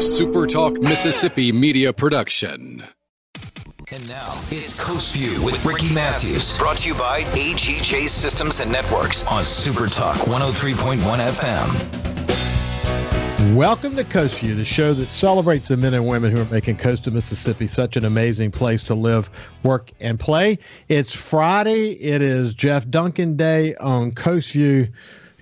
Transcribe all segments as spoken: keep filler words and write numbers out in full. SuperTalk Mississippi Media Production. And now, it's Coast View with Ricky Matthews, brought to you by A G J Systems and Networks on SuperTalk one oh three point one F M. Welcome to Coast View, the show that celebrates the men and women who are making coastal Mississippi such an amazing place to live, work, and play. It's Friday. It is Jeff Duncan Day on Coast View.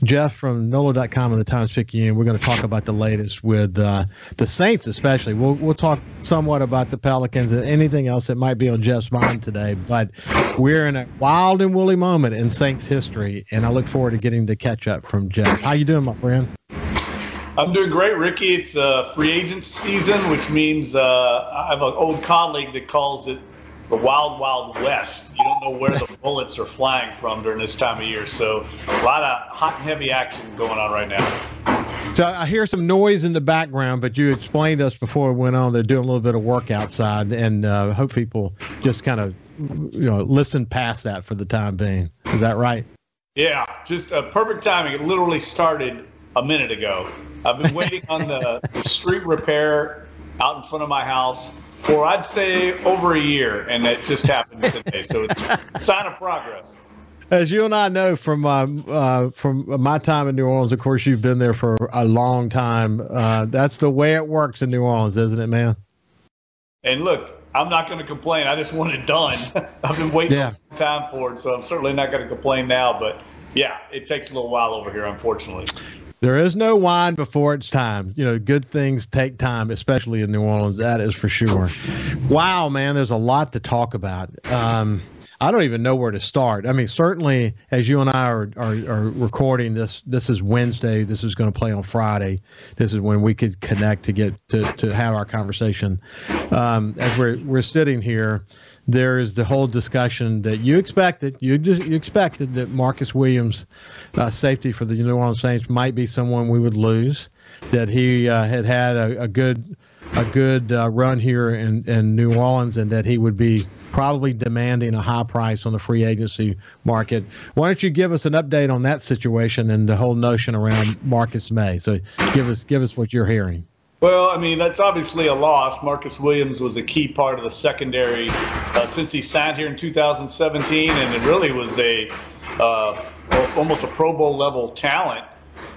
Jeff from N O L A dot com and the Times-Picayune. We're going to talk about the latest with uh, the Saints, especially. We'll we'll talk somewhat about the Pelicans and anything else that might be on Jeff's mind today. But we're in a wild and woolly moment in Saints history, and I look forward to getting the catch up from Jeff. How you doing, my friend? I'm doing great, Ricky. It's uh, free agent season, which means uh, I have an old colleague that calls it the wild, wild west. You don't know where the bullets are flying from during this time of year. So a lot of hot and heavy action going on right now. So I hear some noise in the background, but you explained to us before we went on, they're doing a little bit of work outside, and uh, hope people just kind of, you know, listen past that for the time being. Is that right? Yeah, just a perfect timing. It literally started a minute ago. I've been waiting on the, the street repair out in front of my house for I'd say over a year, and that just happened today. So it's a sign of progress. As you and I know from uh, uh, from my time in New Orleans, of course, you've been there for a long time. Uh, that's the way it works in New Orleans, isn't it, man? And look, I'm not going to complain. I just want it done. I've been waiting yeah. a long time for it, so I'm certainly not going to complain now. But, yeah, it takes a little while over here, unfortunately. There is no wine before it's time. You know, good things take time, especially in New Orleans. That is for sure. Wow, man, there's a lot to talk about. Um, I don't even know where to start. I mean, certainly, as you and I are are, are recording this, this is Wednesday. This is going to play on Friday. This is when we could connect to get to, to have our conversation. Um, as we're we're sitting here, there is the whole discussion that you expected. You just you expected that Marcus Williams, uh, safety for the New Orleans Saints, might be someone we would lose. That he uh, had had a, a good a good uh, run here in, in New Orleans, and that he would be probably demanding a high price on the free agency market. Why don't you give us an update on that situation and the whole notion around Marcus Maye? So give us give us what you're hearing. Well, I mean, that's obviously a loss. Marcus Williams was a key part of the secondary uh, since he signed here in two thousand seventeen, and it really was a uh, almost a Pro Bowl level talent.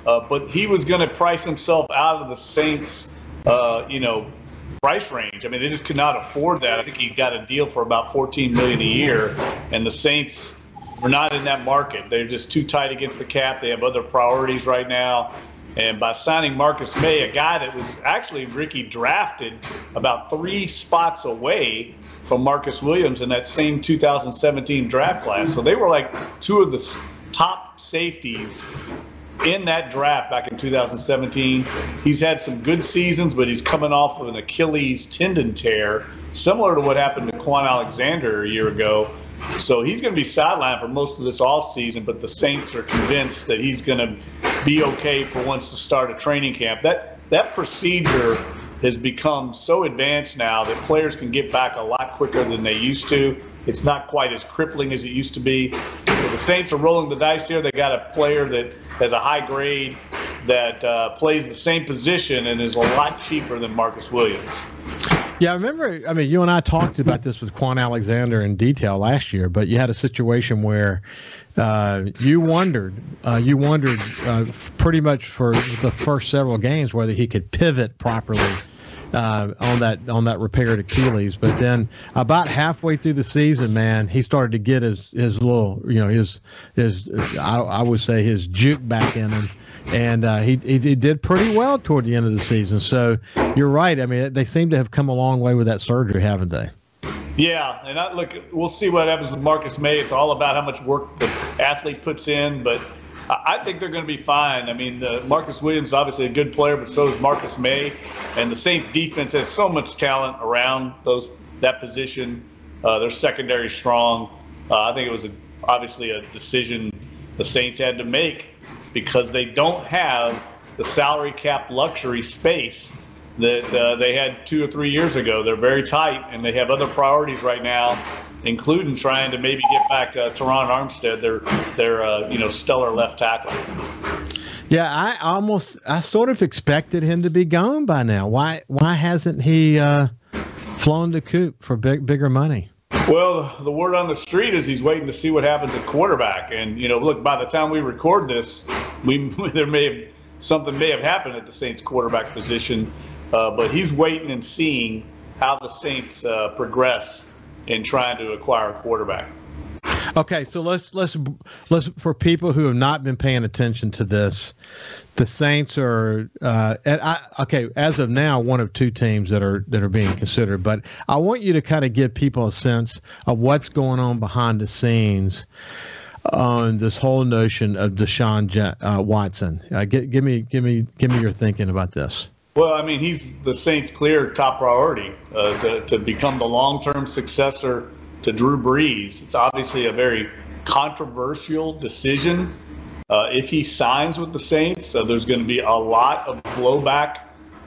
Uh, but he was going to price himself out of the Saints, uh, you know, price range. I mean, they just could not afford that. I think he got a deal for about fourteen million dollars a year, and the Saints were not in that market. They're just too tight against the cap. They have other priorities right now. And by signing Marcus Maye, a guy that was actually, Ricky, drafted about three spots away from Marcus Williams in that same two thousand seventeen draft class. So they were like two of the top safeties in that draft back in two thousand seventeen. He's had some good seasons, but he's coming off of an Achilles tendon tear, similar to what happened to Kwon Alexander a year ago. So he's going to be sidelined for most of this offseason, but the Saints are convinced that he's going to be okay for once to start a training camp. That that procedure has become so advanced now that players can get back a lot quicker than they used to. It's not quite as crippling as it used to be. So the Saints are rolling the dice here. They got a player that has a high grade that uh, plays the same position and is a lot cheaper than Marcus Williams. Yeah, I remember, I mean, you and I talked about this with Kwon Alexander in detail last year, but you had a situation where uh, you wondered, uh, you wondered uh, pretty much for the first several games whether he could pivot properly uh, on that on that repaired Achilles. But then about halfway through the season, man, he started to get his, his little, you know, his, his I, I would say his juke back in him. And uh, he, he he did pretty well toward the end of the season. So you're right. I mean, they seem to have come a long way with that surgery, haven't they? Yeah. And I, look, we'll see what happens with Marcus Maye. It's all about how much work the athlete puts in. But I think they're going to be fine. I mean, uh, Marcus Williams is obviously a good player, but so is Marcus Maye. And the Saints defense has so much talent around those that position. Uh, their secondary strong. Uh, I think it was a, obviously a decision the Saints had to make, because they don't have the salary cap luxury space that uh, they had two or three years ago. They're very tight, and they have other priorities right now, including trying to maybe get back uh, Terron Armstead, their their uh, you know stellar left tackle. Yeah, I almost, I sort of expected him to be gone by now. Why, why hasn't he uh, flown to Coop for big, bigger money? Well, the word on the street is he's waiting to see what happens at quarterback. And, you know, look, by the time we record this, we there may have, something may have happened at the Saints quarterback position. Uh, but he's waiting and seeing how the Saints uh, progress in trying to acquire a quarterback. Okay, so let's let's let's for people who have not been paying attention to this, the Saints are uh, at, I, okay as of now one of two teams that are that are being considered. But I want you to kind of give people a sense of what's going on behind the scenes on this whole notion of Deshaun J- uh, Watson. Uh, give, give me give me give me your thinking about this. Well, I mean, he's the Saints' clear top priority uh, to to become the long-term successor to Drew Brees. It's obviously a very controversial decision. Uh, if he signs with the Saints, uh, there's going to be a lot of blowback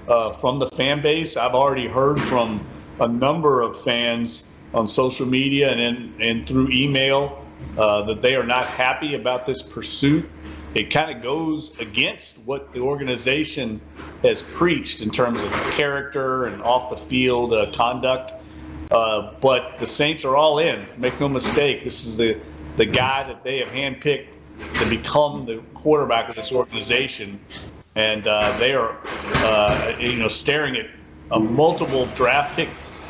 uh, from the fan base. I've already heard from a number of fans on social media and in, and through email uh, that they are not happy about this pursuit. It kind of goes against what the organization has preached in terms of character and off-the-field uh, conduct. Uh, but the Saints are all in. Make no mistake, this is the, the guy that they have handpicked to become the quarterback of this organization. And uh, they are, uh, you know, staring at a multiple draft pick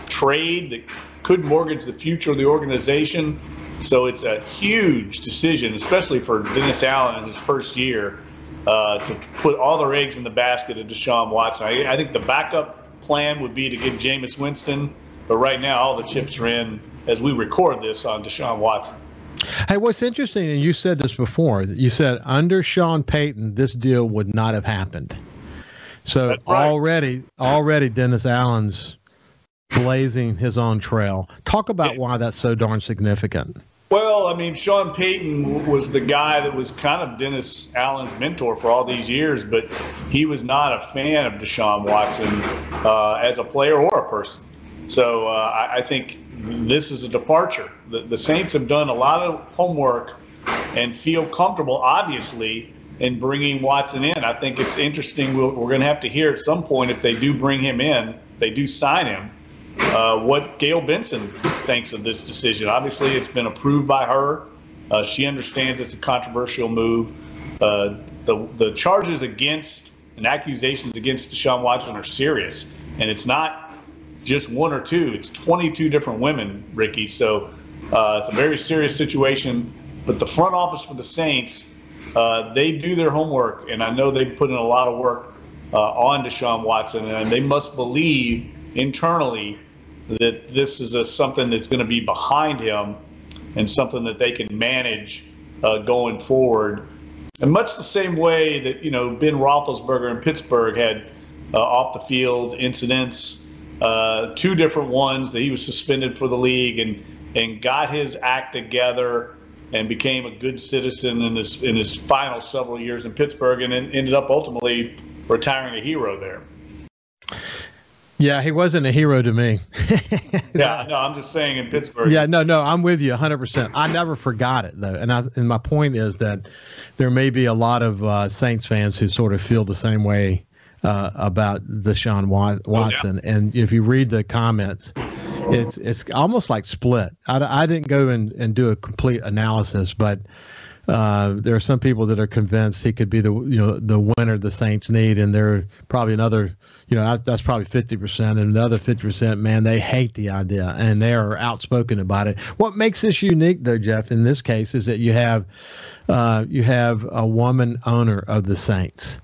trade that could mortgage the future of the organization. So it's a huge decision, especially for Dennis Allen in his first year, uh, to put all their eggs in the basket of Deshaun Watson. I, I think the backup plan would be to give Jameis Winston. But right now, all the chips are in, as we record this, on Deshaun Watson. Hey, what's interesting, and you said this before, you said under Sean Payton, this deal would not have happened. So right. already, already Dennis Allen's blazing his own trail. Talk about why that's so darn significant. Well, I mean, Sean Payton was the guy that was kind of Dennis Allen's mentor for all these years, but he was not a fan of Deshaun Watson uh, as a player or a person. So uh, I, I think this is a departure. The, the Saints have done a lot of homework and feel comfortable, obviously, in bringing Watson in. I think it's interesting. We'll, we're going to have to hear at some point if they do bring him in, if they do sign him, uh, what Gail Benson thinks of this decision. Obviously, it's been approved by her. Uh, she understands it's a controversial move. Uh, the the charges against and accusations against Deshaun Watson are serious, and it's not just one or two. It's twenty-two different women, Ricky. So uh, it's a very serious situation. But the front office for the Saints, uh, they do their homework. And I know they put in a lot of work uh, on Deshaun Watson. And they must believe internally that this is a, something that's going to be behind him and something that they can manage uh, going forward. And much the same way that, you know, Ben Roethlisberger in Pittsburgh had uh, off-the-field incidents, Uh, two different ones that he was suspended for the league and, and got his act together and became a good citizen in his, in his final several years in Pittsburgh and ended up ultimately retiring a hero there. Yeah, he wasn't a hero to me. yeah, no, I'm just saying in Pittsburgh. Yeah, no, no, I'm with you one hundred percent. I never forgot it, though. And I, and my point is that there may be a lot of uh, Saints fans who sort of feel the same way Uh, about Deshaun Watson. Oh, yeah. And if you read the comments, it's it's almost like split. I, I didn't go and, and do a complete analysis, but uh, there are some people that are convinced he could be the you know the winner the Saints need, and there are probably another, you know, that's probably fifty percent, and another fifty percent, man, they hate the idea, and they are outspoken about it. What makes this unique, though, Jeff, in this case, is that you have uh, you have a woman owner of the Saints.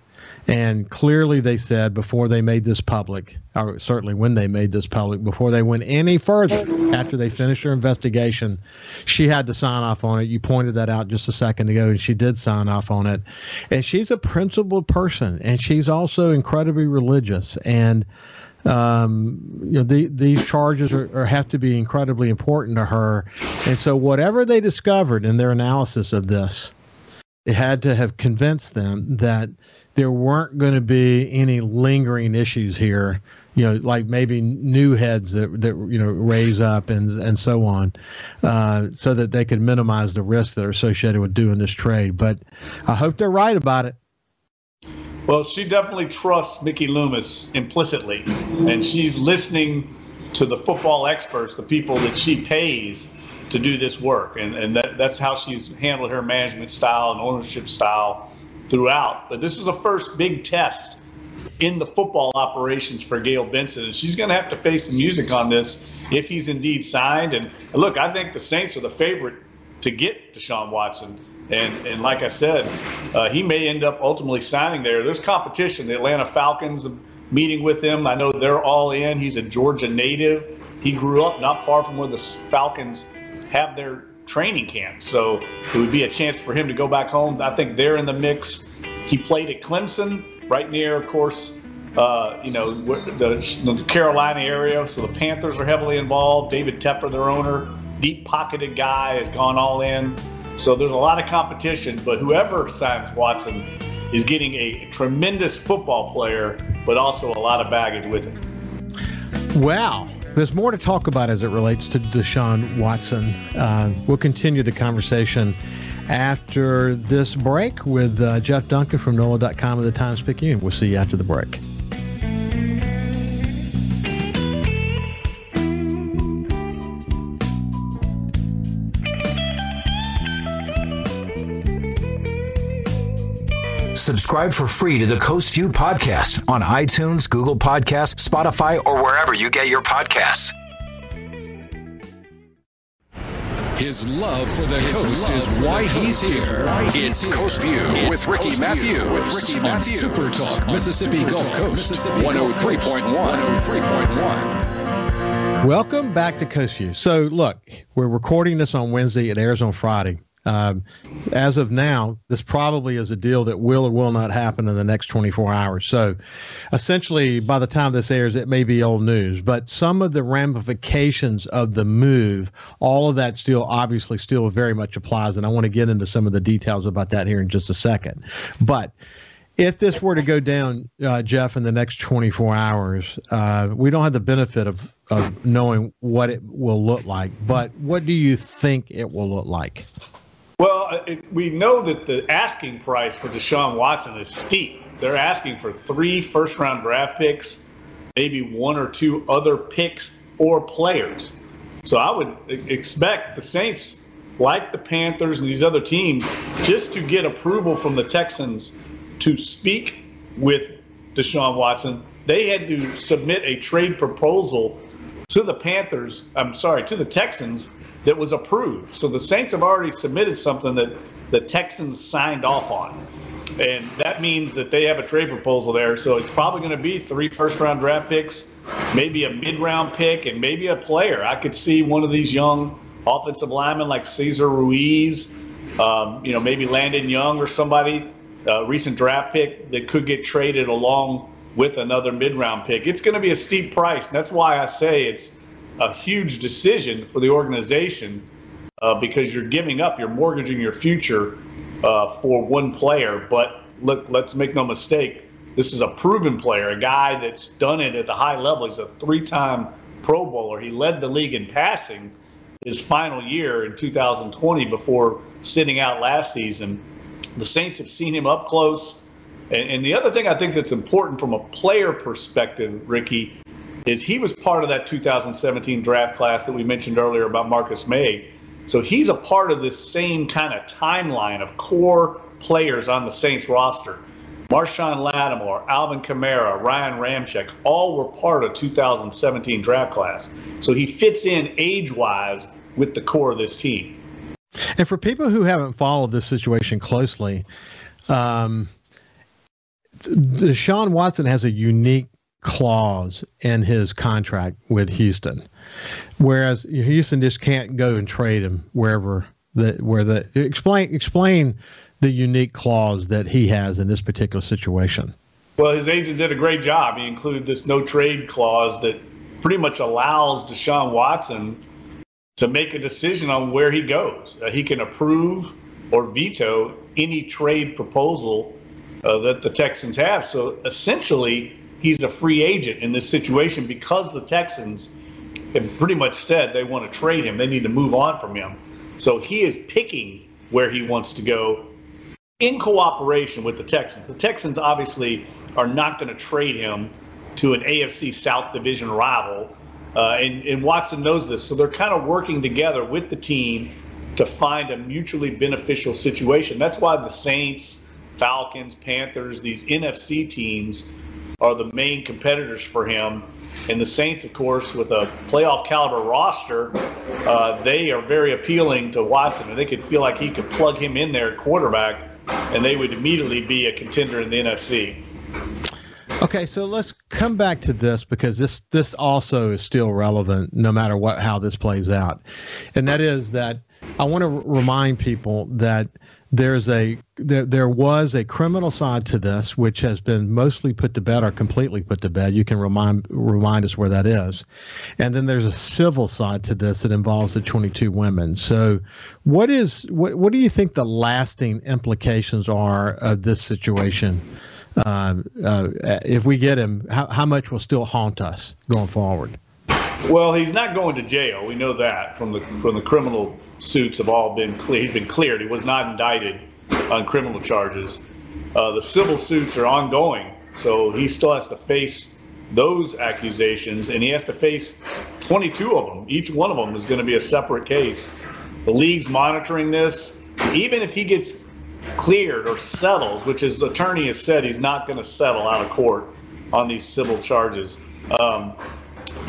And clearly they said before they made this public, or certainly when they made this public, before they went any further, after they finished their investigation, she had to sign off on it. You pointed that out just a second ago, and she did sign off on it. And she's a principled person, and she's also incredibly religious. And um, you know, the, these charges are, are have to be incredibly important to her. And so whatever they discovered in their analysis of this, it had to have convinced them that there weren't going to be any lingering issues here, you know, like maybe new heads that, that you know, raise up and, and so on, uh, so that they could minimize the risks that are associated with doing this trade. But I hope they're right about it. Well, she definitely trusts Mickey Loomis implicitly, and she's listening to the football experts, the people that she pays to do this work. And, and that, that's how she's handled her management style and ownership style throughout. But this is the first big test in the football operations for Gail Benson, and she's going to have to face some music on this if he's indeed signed. And look, I think the Saints are the favorite to get Deshaun Watson. And, and like I said, uh, he may end up ultimately signing there. There's competition. The Atlanta Falcons meeting with him. I know they're all in. He's a Georgia native. He grew up not far from where the Falcons have their training camp. So it would be a chance for him to go back home. I think they're in the mix. He played at Clemson, right near, of course, uh, you know, the, the Carolina area. So the Panthers are heavily involved. David Tepper, their owner, deep-pocketed guy, has gone all in. So there's a lot of competition, but whoever signs Watson is getting a tremendous football player, but also a lot of baggage with it. Wow. There's more to talk about as it relates to Deshaun Watson. Uh, we'll continue the conversation after this break with uh, Jeff Duncan from N O L A dot com of the Times-Picayune. We'll see you after the break. Subscribe for free to the Coast View podcast on iTunes, Google Podcasts, Spotify, or wherever you get your podcasts. His love for the His coast is why he's here. Why it's he's Coast View here. with Ricky coast Matthews with Ricky on Matthews. Super Talk Mississippi Gulf Coast one oh three point one. Welcome back to Coast View. So look, we're recording this on Wednesday. It airs on Friday. Um, as of now, this probably is a deal that will or will not happen in the next twenty-four hours. So essentially, by the time this airs, it may be old news. But some of the ramifications of the move, all of that still obviously still very much applies. And I want to get into some of the details about that here in just a second. But if this were to go down, uh, Jeff, in the next twenty-four hours, uh, we don't have the benefit of, of knowing what it will look like. But what do you think it will look like? Well, it, we know that the asking price for Deshaun Watson is steep. They're asking for three first-round draft picks, maybe one or two other picks or players. So I would expect the Saints, like the Panthers and these other teams, just to get approval from the Texans to speak with Deshaun Watson, they had to submit a trade proposal to the Panthers, I'm sorry, to the Texans, that was approved. So the Saints have already submitted something that the Texans signed off on. And that means that they have a trade proposal there. So it's probably going to be three first-round draft picks, maybe a mid-round pick, and maybe a player. I could see one of these young offensive linemen like Cesar Ruiz, um, you know, maybe Landon Young or somebody, a recent draft pick that could get traded along with another mid-round pick. It's going to be a steep price, and that's why I say it's a huge decision for the organization uh, because you're giving up, you're mortgaging your future uh, for one player. But look, let's make no mistake, this is a proven player, a guy that's done it at a high level. He's a three-time Pro Bowler. He led the league in passing his final year in two thousand twenty before sitting out last season. The Saints have seen him up close. And, and the other thing I think that's important from a player perspective, Ricky, is he was part of that two thousand seventeen draft class that we mentioned earlier about Marcus Maye. So he's a part of this same kind of timeline of core players on the Saints roster. Marshon Lattimore, Alvin Kamara, Ryan Ramczyk, all were part of two thousand seventeen draft class. So he fits in age-wise with the core of this team. And for people who haven't followed this situation closely, um, Deshaun Watson has a unique clause in his contract with Houston, whereas Houston just can't go and trade him wherever the where the explain explain the unique clause that he has in this particular situation. Well, his agent did a great job. He included this no trade clause that pretty much allows Deshaun Watson to make a decision on where he goes. Uh, he can approve or veto any trade proposal uh, that the Texans have. So essentially, he's a free agent in this situation because the Texans have pretty much said they want to trade him. They need to move on from him. So he is picking where he wants to go. in cooperation with the Texans. The Texans obviously are not going to trade him to an A F C South division rival, uh, and, and Watson knows this. So they're kind of working together with the team to find a mutually beneficial situation. That's why the Saints, Falcons, Panthers, these N F C teams are the main competitors for him. And the Saints, of course, with a playoff caliber roster, uh, they are very appealing to Watson, and they could feel like he could plug him in there at quarterback, and they would immediately be a contender in the N F C. Okay, so let's come back to this, because this this also is still relevant no matter what how this plays out. And that is that I want to remind people that there's a there there was a criminal side to this, which has been mostly put to bed or completely put to bed. You can remind remind us where that is. And then there's a civil side to this that involves the twenty-two women. So what is what what do you think the lasting implications are of this situation? Um, uh, if we get him, how, how much will still haunt us going forward? Well, he's not going to jail. We know that from the from the criminal suits have all been cleared. He's been cleared. He was not indicted on criminal charges. Uh, the civil suits are ongoing, so he still has to face those accusations, and he has to face twenty-two of them. Each one of them is going to be a separate case. The league's monitoring this. Even if he gets cleared or settles, which his attorney has said he's not going to settle out of court on these civil charges, um,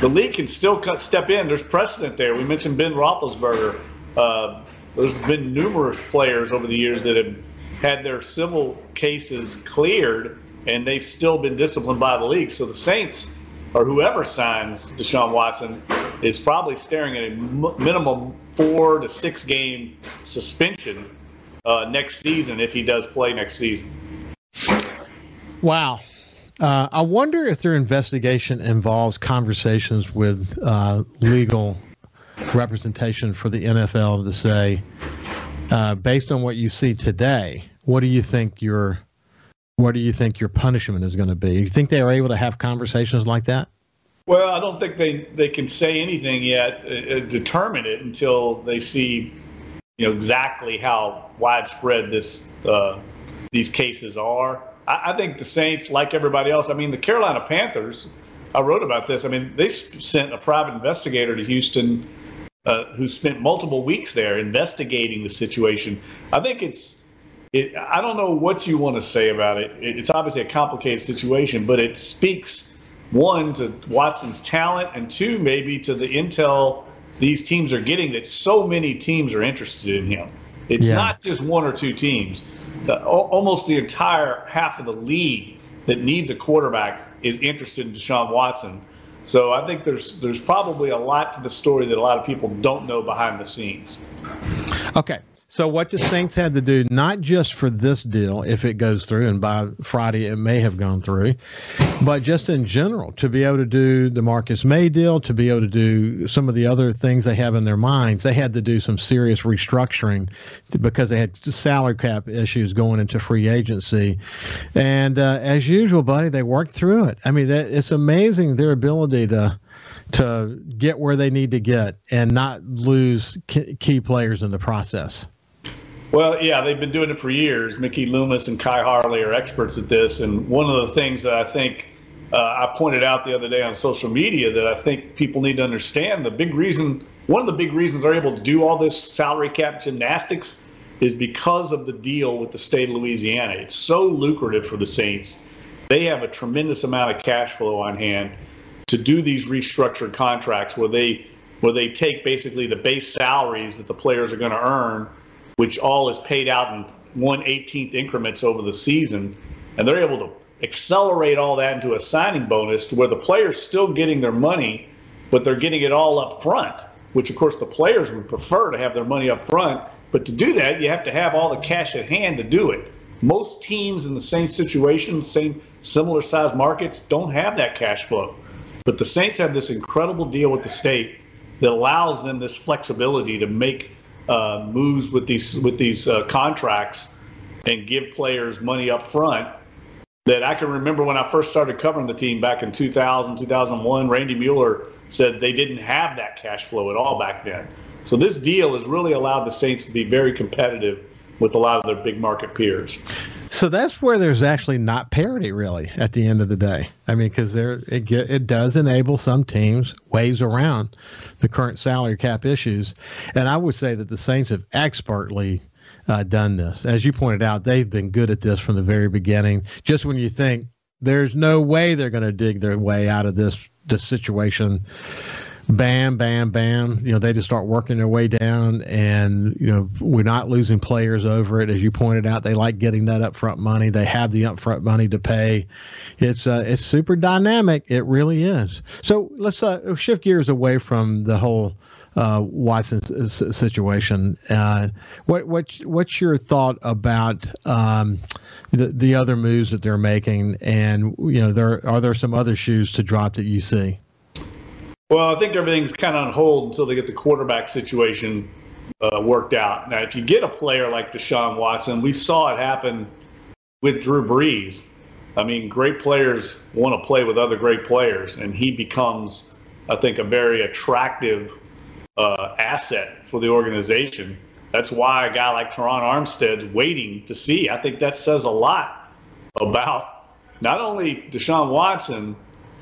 the league can still cut, step in. There's precedent there. We mentioned Ben Roethlisberger. Uh, there's been numerous players over the years that have had their civil cases cleared, and they've still been disciplined by the league. So the Saints, or whoever signs Deshaun Watson, is probably staring at a m- minimum four to six game suspension Uh, next season, if he does play next season. Wow. Uh, I wonder if their investigation involves conversations with uh, legal representation for the N F L to say, uh, based on what you see today, what do you think your what do you think your punishment is going to be? You think they are able to have conversations like that? Well, I don't think they, they can say anything yet, uh, determine it until they see, you know, exactly how widespread this uh, these cases are. I, I think the Saints, like everybody else, I mean, the Carolina Panthers, I wrote about this. I mean, they sent a private investigator to Houston uh, who spent multiple weeks there investigating the situation. I think it's, it, I don't know what you want to say about it. it. It's obviously a complicated situation, but it speaks, one, to Watson's talent, and two, maybe to the intel these teams are getting that so many teams are interested in him. It's yeah. not just one or two teams. The, almost the entire half of the league that needs a quarterback is interested in Deshaun Watson. So I think there's there's probably a lot to the story that a lot of people don't know behind the scenes. Okay. So what the Saints had to do, not just for this deal, if it goes through, and by Friday it may have gone through, but just in general, to be able to do the Marcus Maye deal, to be able to do some of the other things they have in their minds, they had to do some serious restructuring because they had salary cap issues going into free agency. And uh, as usual, buddy, they worked through it. I mean, that, it's amazing their ability to to get where they need to get and not lose key players in the process. Well, yeah, they've been doing it for years. Mickey Loomis and Kai Harley are experts at this. And one of the things that I think uh, I pointed out the other day on social media that I think people need to understand, the big reason, one of the big reasons they're able to do all this salary cap gymnastics is because of the deal with the state of Louisiana. It's so lucrative for the Saints. They have a tremendous amount of cash flow on hand to do these restructured contracts where they where they take basically the base salaries that the players are going to earn, which all is paid out in one eighteenth increments over the season, and they're able to accelerate all that into a signing bonus to where the players still getting their money, but they're getting it all up front, which of course the players would prefer to have their money up front, but to do that you have to have all the cash at hand to do it. Most teams in the same situation, same similar size markets, don't have that cash flow, but the Saints have this incredible deal with the state that allows them this flexibility to make Uh, moves with these with these uh, contracts and give players money up front. That I can remember when I first started covering the team back in two thousand, two thousand one, Randy Mueller said they didn't have that cash flow at all back then. So this deal has really allowed the Saints to be very competitive with a lot of their big market peers. So that's where there's actually not parity, really, at the end of the day. I mean, because there it get, it does enable some teams ways around the current salary cap issues, and I would say that the Saints have expertly uh, done this. As you pointed out, they've been good at this from the very beginning. Just when you think there's no way they're going to dig their way out of this this situation, bam, bam, bam. You know, they just start working their way down, and, you know, we're not losing players over it. As you pointed out, they like getting that upfront money. They have the upfront money to pay. It's uh, it's super dynamic. It really is. So let's uh, shift gears away from the whole uh, Watson s- situation. Uh, what what what's your thought about um, the the other moves that they're making? And, you know, there are there some other shoes to drop that you see? Well, I think everything's kind of on hold until they get the quarterback situation uh, worked out. Now, if you get a player like Deshaun Watson, we saw it happen with Drew Brees. I mean, great players want to play with other great players, and he becomes, I think, a very attractive uh, asset for the organization. That's why a guy like Terron Armstead's waiting to see. I think that says a lot about not only Deshaun Watson,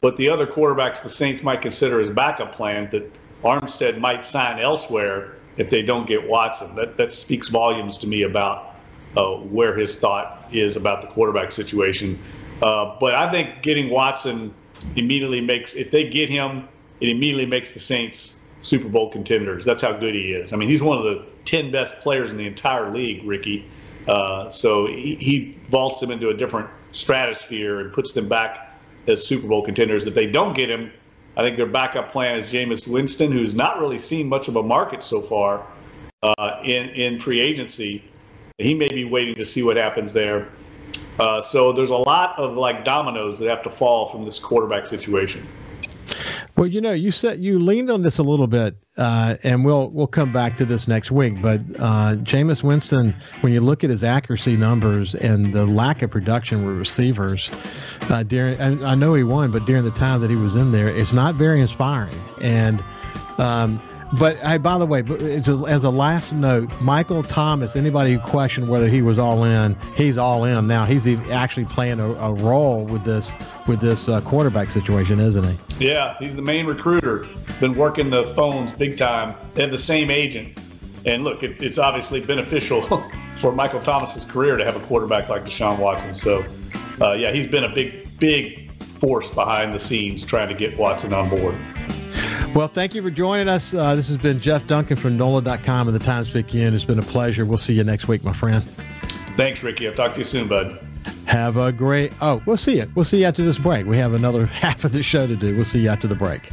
but the other quarterbacks the Saints might consider as backup plans that Armstead might sign elsewhere if they don't get Watson. That that speaks volumes to me about uh, where his thought is about the quarterback situation. Uh, but I think getting Watson immediately makes, if they get him, it immediately makes the Saints Super Bowl contenders. That's how good he is. I mean, he's one of the ten best players in the entire league, Ricky. Uh, so he, he vaults them into a different stratosphere and puts them back as Super Bowl contenders. If they don't get him, I think their backup plan is Jameis Winston, who's not really seen much of a market so far uh, in, in free agency. He may be waiting to see what happens there. Uh, so there's a lot of like dominoes that have to fall from this quarterback situation. Well, you know, you said you leaned on this a little bit, uh, and we'll we'll come back to this next week. But uh, Jameis Winston, when you look at his accuracy numbers and the lack of production with receivers, uh, during and I know he won, but during the time that he was in there, it's not very inspiring. And um, but hey, by the way, as a last note, Michael Thomas. Anybody who questioned whether he was all in, he's all in now. He's actually playing a, a role with this with this uh, quarterback situation, isn't he? Yeah, he's the main recruiter. Been working the phones big time. They have the same agent. And look, it, it's obviously beneficial for Michael Thomas's career to have a quarterback like Deshaun Watson. So, uh, yeah, he's been a big, big force behind the scenes trying to get Watson on board. Well, thank you for joining us. Uh, this has been Jeff Duncan from N O L A dot com and the Times-Picayune. It's been a pleasure. We'll see you next week, my friend. Thanks, Ricky. I'll talk to you soon, bud. Have a great... Oh, we'll see you. We'll see you after this break. We have another half of the show to do. We'll see you after the break.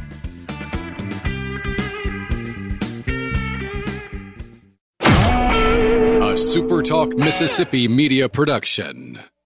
A SuperTalk Mississippi media production.